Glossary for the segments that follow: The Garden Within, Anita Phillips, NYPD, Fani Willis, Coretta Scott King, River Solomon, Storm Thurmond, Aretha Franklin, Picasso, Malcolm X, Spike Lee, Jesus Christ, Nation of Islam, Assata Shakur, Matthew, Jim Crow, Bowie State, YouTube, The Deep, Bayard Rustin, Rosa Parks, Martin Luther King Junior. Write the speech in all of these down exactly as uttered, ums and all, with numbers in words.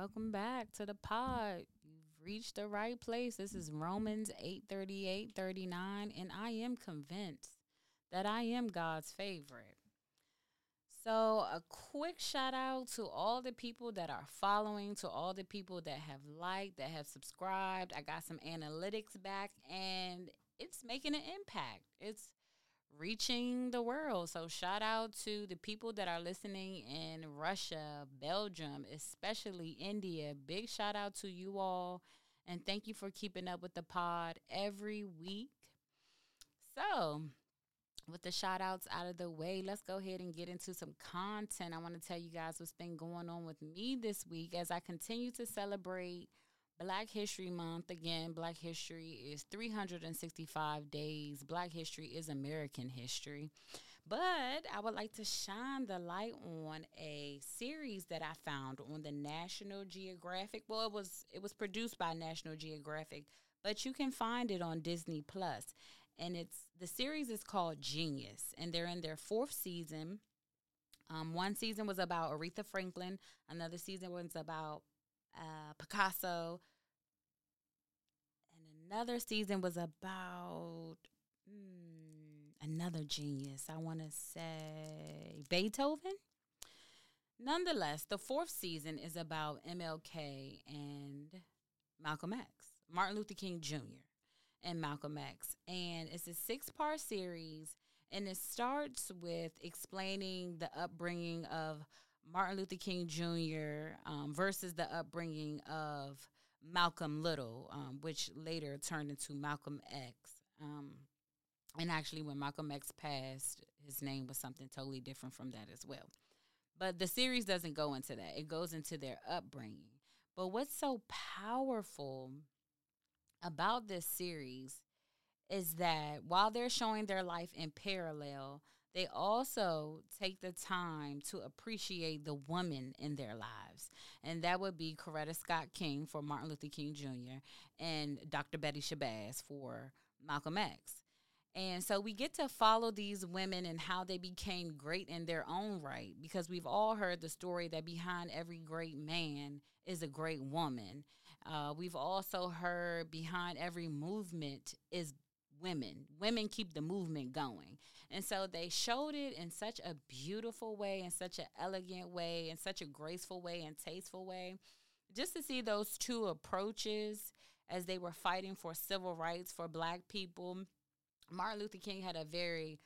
Welcome back to the pod. You've reached the right place. This is Romans eight thirty-eight thirty-nine, and I am convinced that I am God's favorite. So a quick shout out to all the people that are following, to all the people that have liked, that have subscribed. I got some analytics back, and it's making an impact. It's reaching the world. So shout out to the people that are listening in Russia, Belgium, especially India. Big shout out to you all, and thank you for keeping up with the pod every week. So with the shout outs out of the way, let's go ahead and get into some content. I want to tell you guys what's been going on with me this week as I continue to celebrate Black History Month. Again, Black history is three hundred sixty-five days. Black history is American history. But I would like to shine the light on a series that I found on the National Geographic. Well, it was it was produced by National Geographic, but you can find it on Disney Plus. And it's the series is called Genius, and they're in their fourth season. Um, one season was about Aretha Franklin. Another season was about uh, Picasso. And another season was about mm, another genius. I want to say Beethoven. Nonetheless, the fourth season is about M L K and Malcolm X, Martin Luther King Junior and Malcolm X. And it's a six-part series, and it starts with explaining the upbringing of Martin Luther King Junior Um, versus the upbringing of Malcolm Little, um, which later turned into Malcolm X. Um, and actually, when Malcolm X passed, his name was something totally different from that as well. But the series doesn't go into that. It goes into their upbringing. But what's so powerful about this series is that while they're showing their life in parallel, they also take the time to appreciate the woman in their lives. And that would be Coretta Scott King for Martin Luther King Junior and Doctor Betty Shabazz for Malcolm X. And so we get to follow these women and how they became great in their own right, because we've all heard the story that behind every great man is a great woman. Uh, we've also heard behind every movement is women. Women keep the movement going. And so they showed it in such a beautiful way, in such an elegant way, in such a graceful way and tasteful way. Just to see those two approaches as they were fighting for civil rights for Black people. Martin Luther King had a very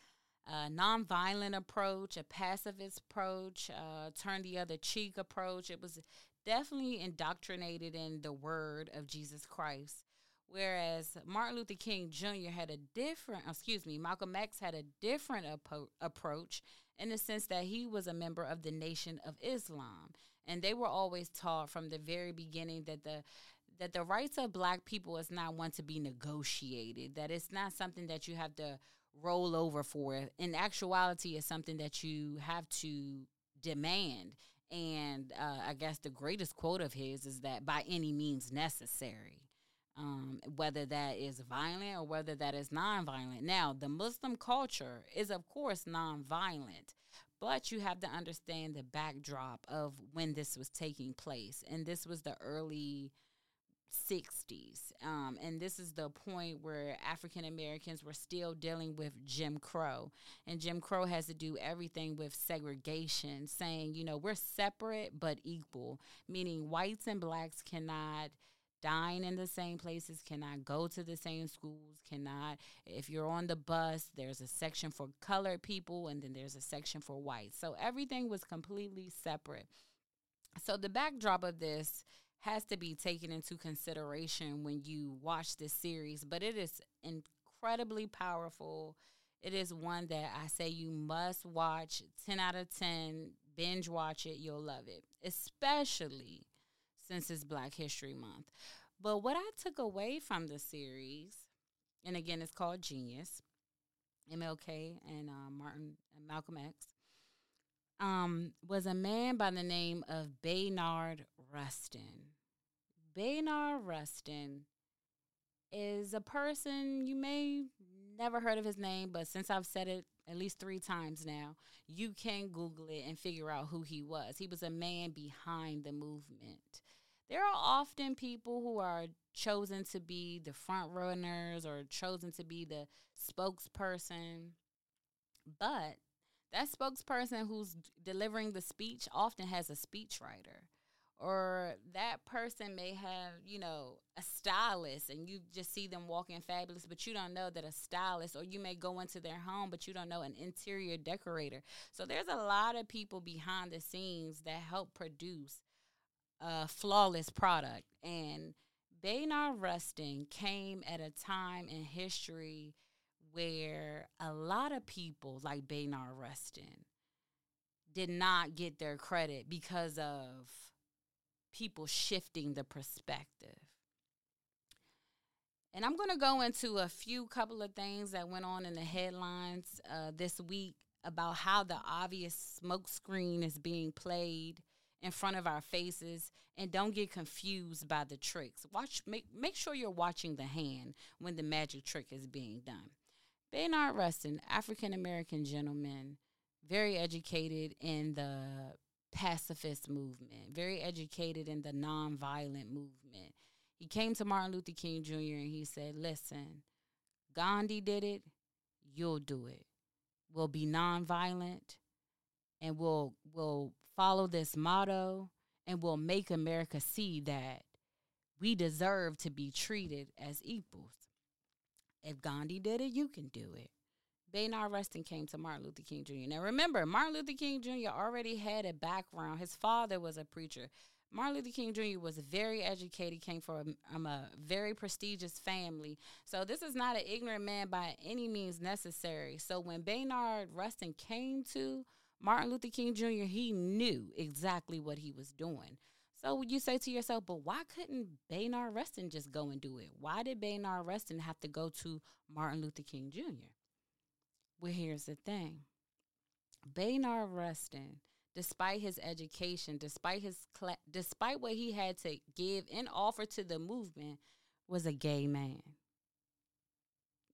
uh, nonviolent approach, a pacifist approach, uh, turn the other cheek approach. It was definitely indoctrinated in the word of Jesus Christ, whereas Martin Luther King Junior had a different, excuse me, Malcolm X had a different apo- approach in the sense that he was a member of the Nation of Islam. And they were always taught from the very beginning that the that the rights of Black people is not one to be negotiated, that it's not something that you have to roll over for. In actuality, it's something that you have to demand. And uh, I guess the greatest quote of his is that by any means necessary, um, whether that is violent or whether that is nonviolent. Now, the Muslim culture is, of course, nonviolent, but you have to understand the backdrop of when this was taking place. And this was the early sixties. Um, and this is the point where African Americans were still dealing with Jim Crow. And Jim Crow has to do everything with segregation, saying, you know, we're separate but equal, meaning whites and Blacks cannot dine in the same places, cannot go to the same schools, cannot, if you're on the bus, there's a section for colored people and then there's a section for whites. So everything was completely separate. So the backdrop of this has to be taken into consideration when you watch this series, but it is incredibly powerful. It is one that I say you must watch. Ten out of ten, binge watch it, you'll love it, especially since it's Black History Month. But what I took away from the series, and again, it's called Genius, M L K and uh, Martin and Malcolm X, um, was a man by the name of Bayard Rustin. Bayard Rustin is a person you may never heard of his name, but since I've said it at least three times now, you can Google it and figure out who he was. He was a man behind the movement. there are often people who are chosen to be the front runners or chosen to be the spokesperson. But that spokesperson who's delivering the speech often has a speechwriter. Or that person may have, you know, a stylist, and you just see them walking fabulous, but you don't know that a stylist, or you may go into their home, but you don't know an interior decorator. So there's a lot of people behind the scenes that help produce a flawless product. And Bayard Rustin came at a time in history where a lot of people like Bayard Rustin did not get their credit because of people shifting the perspective. And I'm going to go into a few couple of things that went on in the headlines uh, this week about how the obvious smokescreen is being played in front of our faces, and don't get confused by the tricks. Watch, make, make sure you're watching the hand when the magic trick is being done. Bayard Rustin, African-American gentleman, very educated in the pacifist movement, very educated in the nonviolent movement. He came to Martin Luther King Junior and he said, listen, Gandhi did it, you'll do it. We'll be nonviolent, and we'll we'll follow this motto, and we'll make America see that we deserve to be treated as equals. If Gandhi did it, you can do it. Bayard Rustin came to Martin Luther King Junior Now, remember, Martin Luther King Junior already had a background. His father was a preacher. Martin Luther King Junior was very educated, came from a, um, a very prestigious family. So this is not an ignorant man by any means necessary. So when Bayard Rustin came to Martin Luther King Junior, he knew exactly what he was doing. So you say to yourself, but why couldn't Bayard Rustin just go and do it? Why did Bayard Rustin have to go to Martin Luther King Junior? Well, here's the thing. Bayard Rustin, despite his education, despite his cl- despite what he had to give and offer to the movement, was a gay man.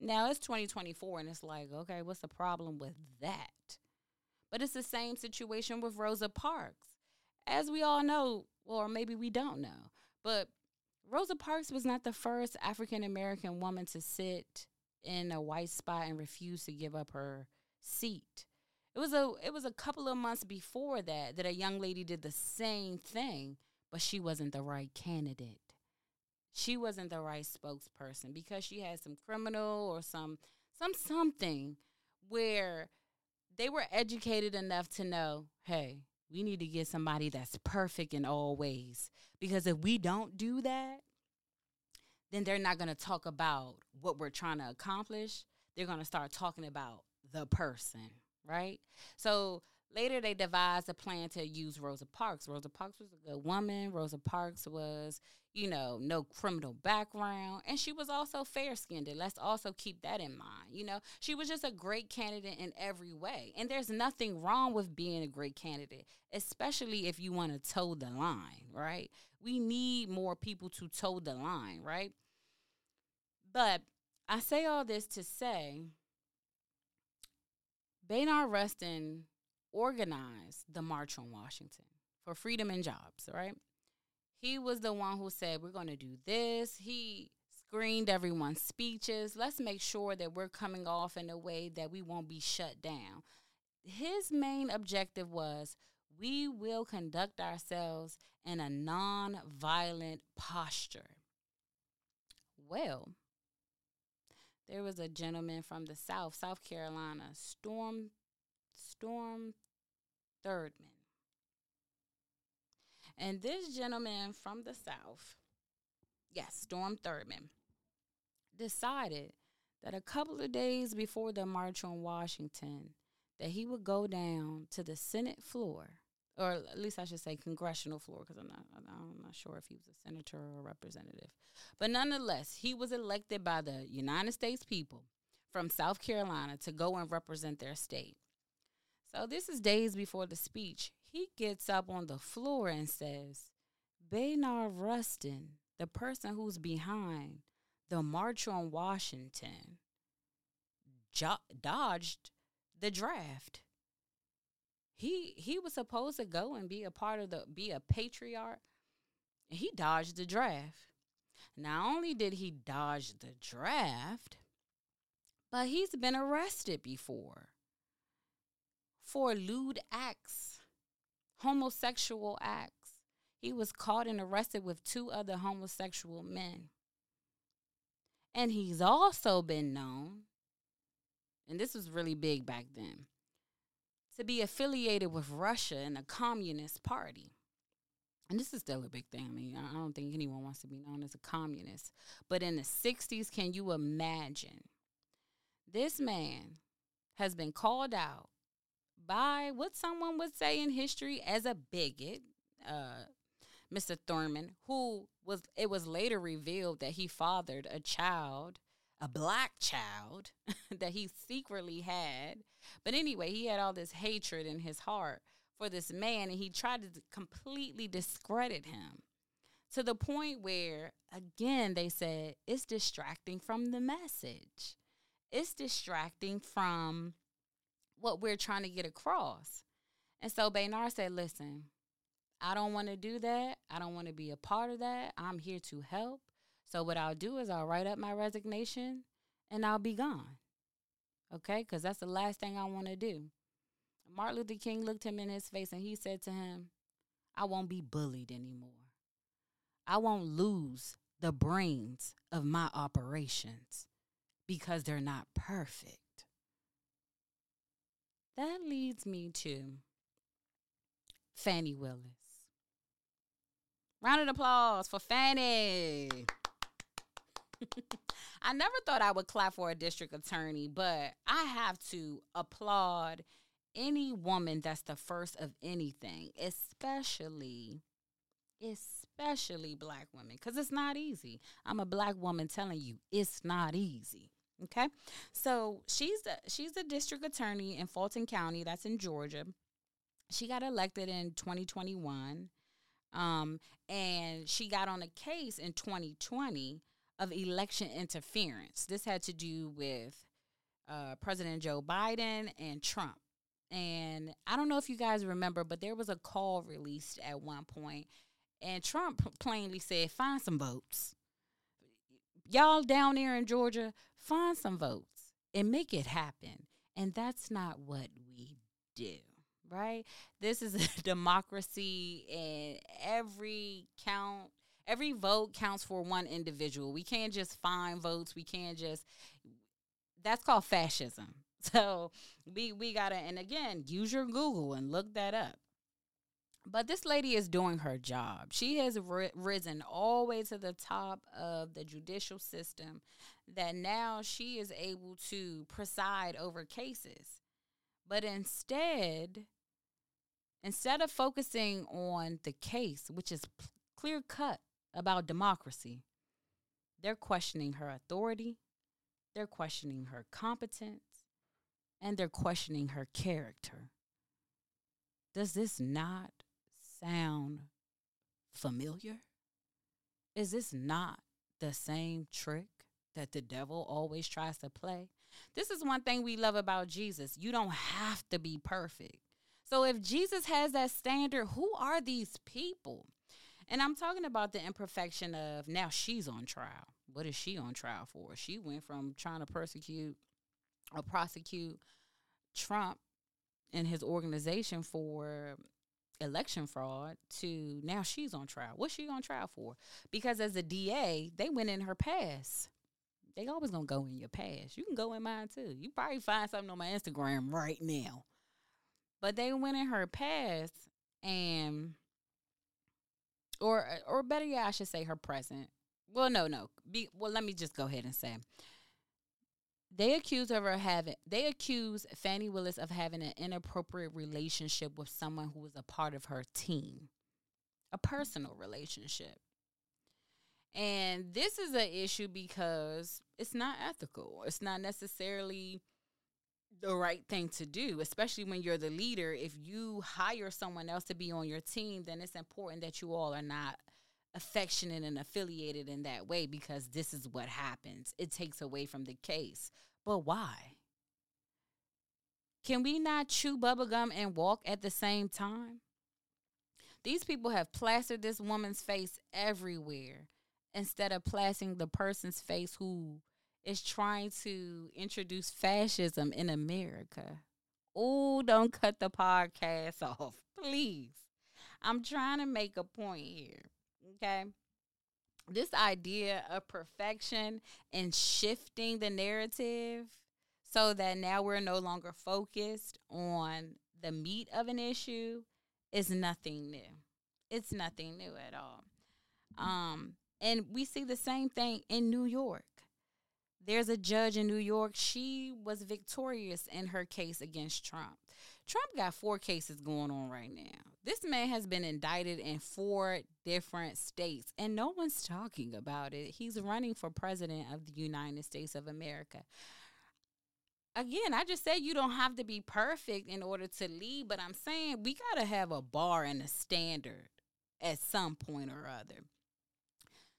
Now, it's twenty twenty-four, and it's like, okay, what's the problem with that? But it's the same situation with Rosa Parks. As we all know, or maybe we don't know, but Rosa Parks was not the first African-American woman to sit in a white spot and refused to give up her seat. It was a it was a couple of months before that that a young lady did the same thing, but she wasn't the right candidate. She wasn't the right spokesperson because she had some criminal or some some something where they were educated enough to know, hey, we need to get somebody that's perfect in all ways, because if we don't do that, then they're not going to talk about what we're trying to accomplish. They're going to start talking about the person, right? So later they devised a plan to use Rosa Parks. Rosa Parks was a good woman. Rosa Parks was, you know, no criminal background. And she was also fair-skinned. Let's also keep that in mind, you know. She was just a great candidate in every way. And there's nothing wrong with being a great candidate, especially if you want to toe the line, right? We need more people to toe the line, right? But I say all this to say, Bayard Rustin organized the March on Washington for freedom and jobs, right? He was the one who said, we're going to do this. He screened everyone's speeches. Let's make sure that we're coming off in a way that we won't be shut down. His main objective was, we will conduct ourselves in a nonviolent posture. Well, there was a gentleman from the South, South Carolina, Storm Storm Thurmond. And this gentleman from the South, yes, Storm Thurmond, decided that a couple of days before the March on Washington, that he would go down to the Senate floor, or at least I should say congressional floor, because I'm not, I'm not sure if he was a senator or a representative. But nonetheless, he was elected by the United States people from South Carolina to go and represent their state. So this is days before the speech. He gets up on the floor and says, Bayard Rustin, the person who's behind the March on Washington, jo- dodged the draft. He he was supposed to go and be a part of the, be a patriarch And he dodged the draft. Not only did he dodge the draft, but he's been arrested before for lewd acts, homosexual acts. He was caught and arrested with two other homosexual men. And he's also been known, and this was really big back then, to be affiliated with Russia and the Communist Party. And this is still a big thing. I mean, I don't think anyone wants to be known as a communist. But in the sixties, can you imagine? This man has been called out by what someone would say in history as a bigot, uh, Mister Thurmond, who was, it was later revealed that he fathered a child, a black child, that he secretly had. But anyway, he had all this hatred in his heart for this man, and he tried to completely discredit him to the point where, again, they said it's distracting from the message. It's distracting from what we're trying to get across. And so Bayard said, listen, I don't want to do that. I don't want to be a part of that. I'm here to help. So what I'll do is I'll write up my resignation and I'll be gone. Okay? Because that's the last thing I want to do. Martin Luther King looked him in his face and he said to him, I won't be bullied anymore. I won't lose the brains of my operations because they're not perfect. That leads me to Fani Willis. Round of applause for Fani. I never thought I would clap for a district attorney, but I have to applaud any woman that's the first of anything, especially, especially black women, because it's not easy. I'm a black woman telling you it's not easy. Okay, so she's the, she's the district attorney in Fulton County, that's in Georgia. She got elected in twenty twenty-one, um, and she got on a case in twenty twenty of election interference. This had to do with uh, President Joe Biden and Trump. And I don't know if you guys remember, but there was a call released at one point, and Trump plainly said, find some votes. Y'all down there in Georgia, find some votes and make it happen. And that's not what we do, right? This is a democracy, and every count, every vote counts for one individual. We can't just find votes. We can't just, that's called fascism. So we we gotta, and again, use your Google and look that up. But this lady is doing her job. She has ri- risen all the way to the top of the judicial system, that now she is able to preside over cases. But instead, instead of focusing on the case, which is p- clear cut about democracy, they're questioning her authority, they're questioning her competence, and they're questioning her character. Does this not sound familiar? Is this not the same trick that the devil always tries to play? This is one thing we love about Jesus. You don't have to be perfect. So if Jesus has that standard, who are these people? And I'm talking about the imperfection of, now she's on trial. What is she on trial for? She went from trying to persecute or prosecute Trump and his organization for election fraud to now she's on trial. What's she on trial for? Because as a D A, they went in her past. They always gonna go in your past. You can go in mine too. You probably find something on my Instagram right now. But they went in her past, and or or better yet, I should say her present. Well, no, no. Be, well, let me just go ahead and say, They accuse her of having. They accuse Fani Willis of having an inappropriate relationship with someone who was a part of her team, a personal relationship. And this is an issue because it's not ethical. It's not necessarily the right thing to do, especially when you're the leader. If you hire someone else to be on your team, then it's important that you all are not affectionate and affiliated in that way, because this is what happens. It takes away from the case. But why? Can we not chew bubblegum and walk at the same time? These people have plastered this woman's face everywhere instead of plastering the person's face who is trying to introduce fascism in America. Oh, don't cut the podcast off, please. I'm trying to make a point here, okay? This idea of perfection and shifting the narrative so that now we're no longer focused on the meat of an issue is nothing new. It's nothing new at all. Um, and we see the same thing in New York. There's a judge in New York. She was victorious in her case against Trump. Trump got four cases going on right now. This man has been indicted in four different states, and no one's talking about it. He's running for president of the United States of America. Again, I just said you don't have to be perfect in order to lead, but I'm saying we got to have a bar and a standard at some point or other.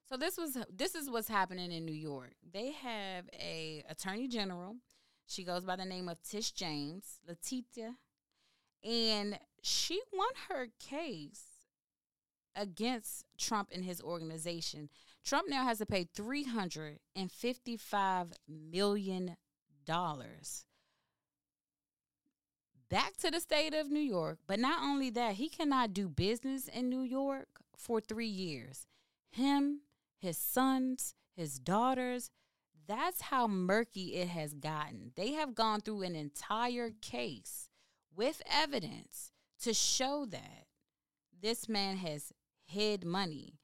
So this was this is what's happening in New York. They have a attorney general. She goes by the name of Tish James, Letitia, and she won her case against Trump and his organization. Trump now has to pay three hundred fifty-five million dollars back to the state of New York. But not only that, he cannot do business in New York for three years. Him, his sons, his daughters, that's how murky it has gotten. They have gone through an entire case with evidence to show that this man has hid money,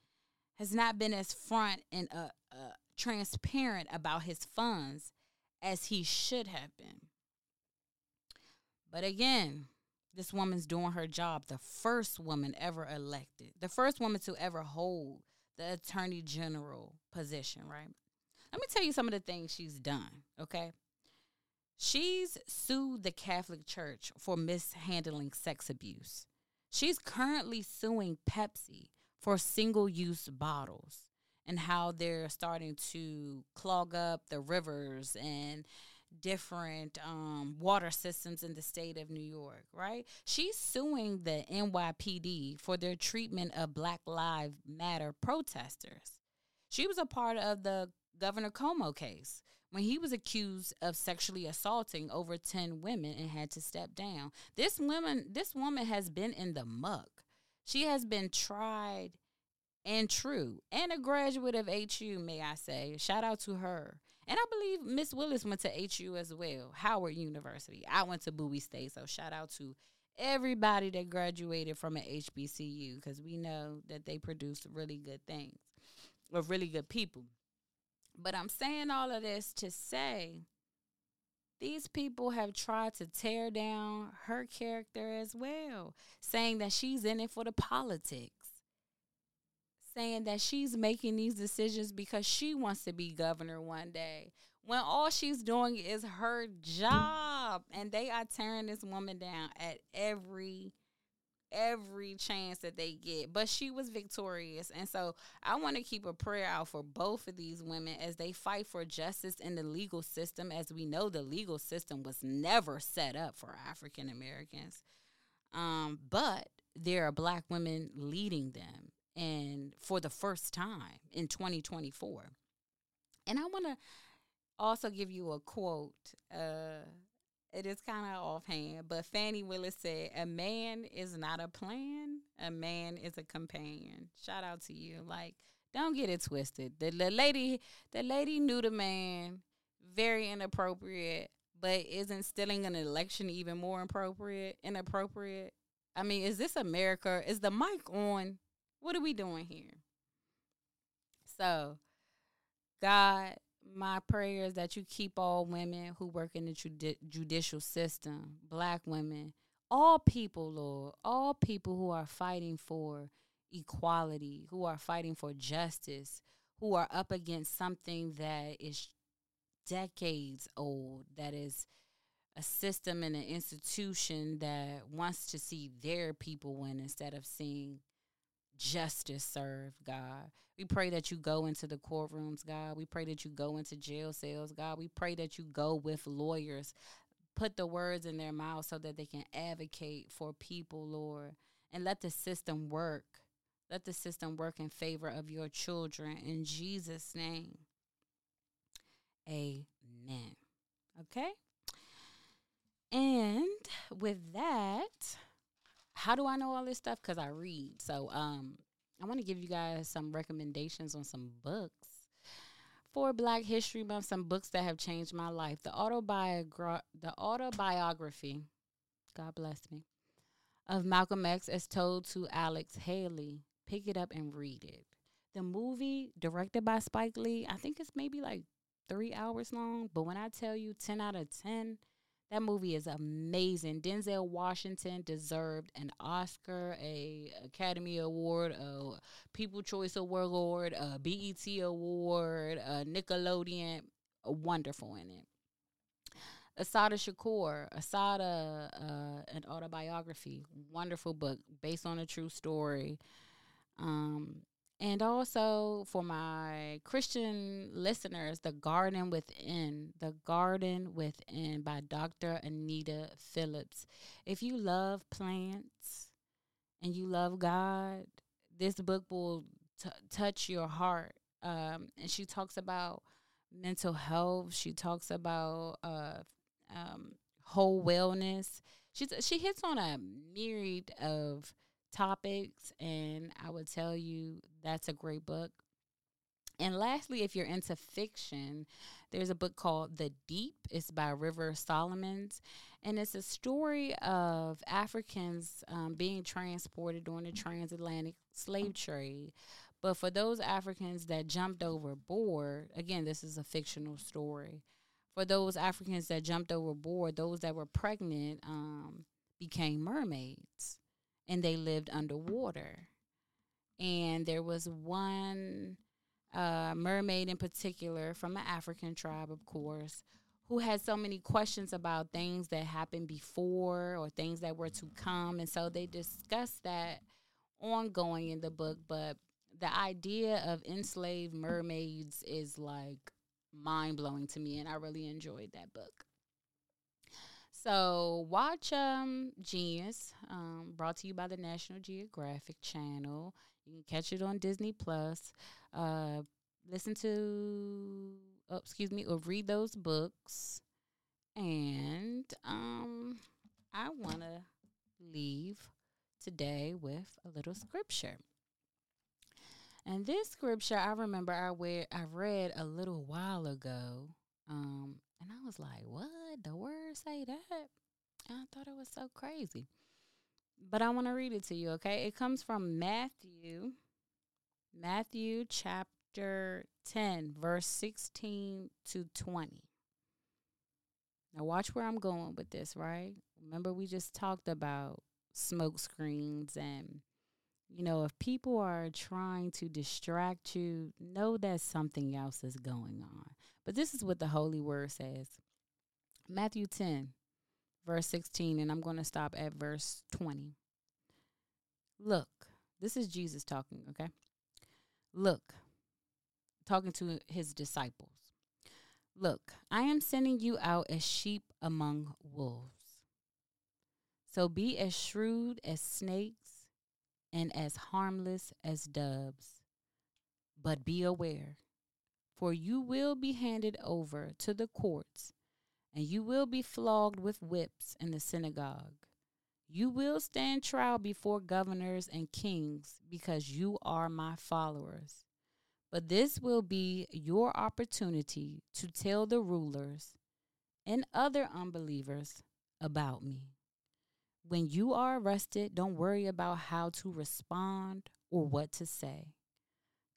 has not been as front and uh, uh, transparent about his funds as he should have been. But again, this woman's doing her job, the first woman ever elected, the first woman to ever hold the attorney general position, right? Let me tell you some of the things she's done, okay? She's sued the Catholic Church for mishandling sex abuse. She's currently suing Pepsi for single-use bottles and how they're starting to clog up the rivers and different um, water systems in the state of New York, right? She's suing the N Y P D for their treatment of Black Lives Matter protesters. She was a part of the Governor Cuomo case when he was accused of sexually assaulting over ten women and had to step down. This woman, this woman has been in the muck. She has been tried and true, and a graduate of H U, may I say. Shout out to her. And I believe Miss Willis went to H U as well, Howard University. I went to Bowie State, so shout out to everybody that graduated from an H B C U because we know that they produce really good things or really good people. But I'm saying all of this to say these people have tried to tear down her character as well, saying that she's in it for the politics, saying that she's making these decisions because she wants to be governor one day, when all she's doing is her job. And they are tearing this woman down at every every chance that they get. But she was victorious, and so I want to keep a prayer out for both of these women as they fight for justice in the legal system. As we know, the legal system was never set up for African Americans, um, but there are Black women leading them, and for the first time in twenty twenty-four. And I want to also give you a quote. uh It is kind of offhand, but Fani Willis said, "A man is not a plan. A man is a companion." Shout out to you. Like, don't get it twisted. The, the lady, the lady knew the man, very inappropriate, but isn't stealing an election even more appropriate? Inappropriate. I mean, is this America? Is the mic on? What are we doing here? So, God, my prayer is that you keep all women who work in the judi- judicial system, Black women, all people, Lord, all people who are fighting for equality, who are fighting for justice, who are up against something that is decades old, that is a system and an institution that wants to see their people win instead of seeing justice served, God. We pray that you go into the courtrooms, God. We pray that you go into jail cells, God. We pray that you go with lawyers. Put the words in their mouths so that they can advocate for people, Lord, and let the system work. Let the system work in favor of your children. In Jesus' name, amen. Okay? And with that, how do I know all this stuff? Because I read. So um, I want to give you guys some recommendations on some books. For Black History Month, some books that have changed my life. The, autobiogra- the autobiography, God bless me, of Malcolm X as told to Alex Haley. Pick it up and read it. The movie directed by Spike Lee, I think it's maybe like three hours long. But when I tell you ten out of ten, that movie is amazing. Denzel Washington deserved an Oscar, a Academy Award, a People's Choice Award, a B E T Award, a Nickelodeon. Wonderful in it. Assata Shakur, Assata, uh, an autobiography. Wonderful book based on a true story. Um, and also for my Christian listeners, The Garden Within. The Garden Within by Doctor Anita Phillips. If you love plants and you love God, this book will t- touch your heart. Um, and she talks about mental health. She talks about uh Um, whole wellness. She's, she hits on a myriad of topics, and I would tell you that's a great book. And lastly, if you're into fiction, there's a book called The Deep. It's by River Solomon, and it's a story of Africans um, being transported during the transatlantic slave trade. But for those Africans that jumped overboard, again, this is a fictional story. For those Africans that jumped overboard, those that were pregnant um, became mermaids, and they lived underwater. And there was one uh, mermaid in particular from an African tribe, of course, who had so many questions about things that happened before or things that were to come. And so they discussed that ongoing in the book. But the idea of enslaved mermaids is like mind-blowing to me, and I really enjoyed that book. So watch um Genius, um brought to you by the National Geographic channel. You can catch it on Disney Plus. Uh listen to oh, excuse me or read those books, and um I want to leave today with a little scripture. And this scripture, I remember I, read, I read a little while ago, um, and I was like, what? The words say that? I thought it was so crazy. But I want to read it to you, okay? It comes from Matthew, Matthew chapter ten, verse sixteen to twenty. Now watch where I'm going with this, right? Remember we just talked about smoke screens and, you know, if people are trying to distract you, know that something else is going on. But this is what the Holy Word says. Matthew ten, verse sixteen, and I'm going to stop at verse twenty. Look, this is Jesus talking, okay? Look, talking to his disciples. Look, I am sending you out as sheep among wolves. So be as shrewd as snakes and as harmless as doves. But be aware, for you will be handed over to the courts, and you will be flogged with whips in the synagogue. You will stand trial before governors and kings, because you are my followers. But this will be your opportunity to tell the rulers and other unbelievers about me. When you are arrested, don't worry about how to respond or what to say.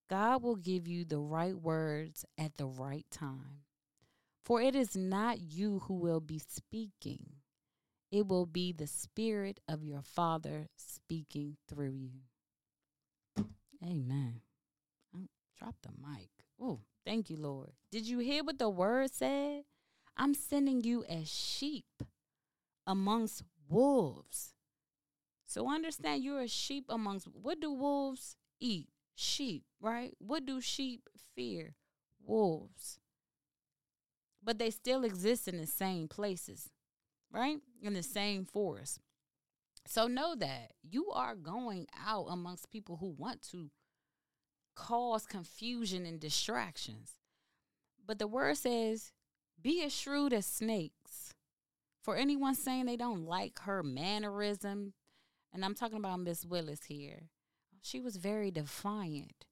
God will give you the right words at the right time. For it is not you who will be speaking. It will be the Spirit of your Father speaking through you. Amen. I dropped the mic. Oh, thank you, Lord. Did you hear what the word said? I'm sending you as sheep amongst wolves. So understand, you're a sheep amongst. What do wolves eat? Sheep, right? What do sheep fear? Wolves. But they still exist in the same places, right? In the same forest. So know that you are going out amongst people who want to cause confusion and distractions. But the word says, be as shrewd as snakes. For anyone saying they don't like her mannerism, and I'm talking about Miss Willis here, she was very defiant.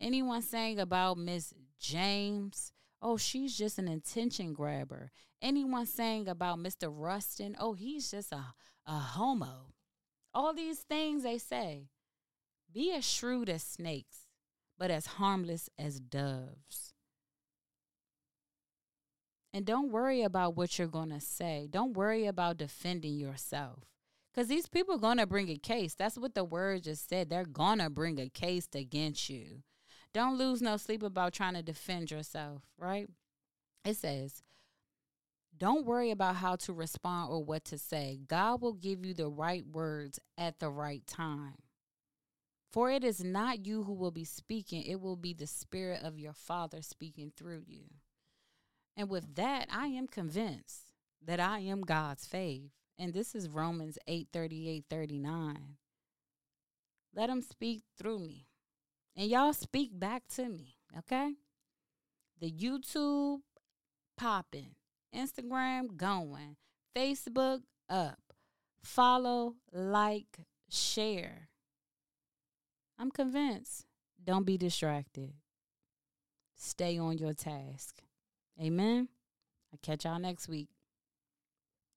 Anyone saying about Miss James, oh, she's just an attention grabber. Anyone saying about Mister Rustin, oh, he's just a, a homo. All these things they say, be as shrewd as snakes, but as harmless as doves. And don't worry about what you're going to say. Don't worry about defending yourself. Because these people are going to bring a case. That's what the word just said. They're going to bring a case against you. Don't lose no sleep about trying to defend yourself, right? It says, don't worry about how to respond or what to say. God will give you the right words at the right time. For it is not you who will be speaking. It will be the Spirit of your Father speaking through you. And with that, I am convinced that I am God's fave. And this is Romans eight thirty-eight thirty-nine. Let him speak through me. And y'all speak back to me, okay? The YouTube popping, Instagram going, Facebook up. Follow, like, share. I'm convinced. Don't be distracted. Stay on your task. Amen. I'll catch y'all next week.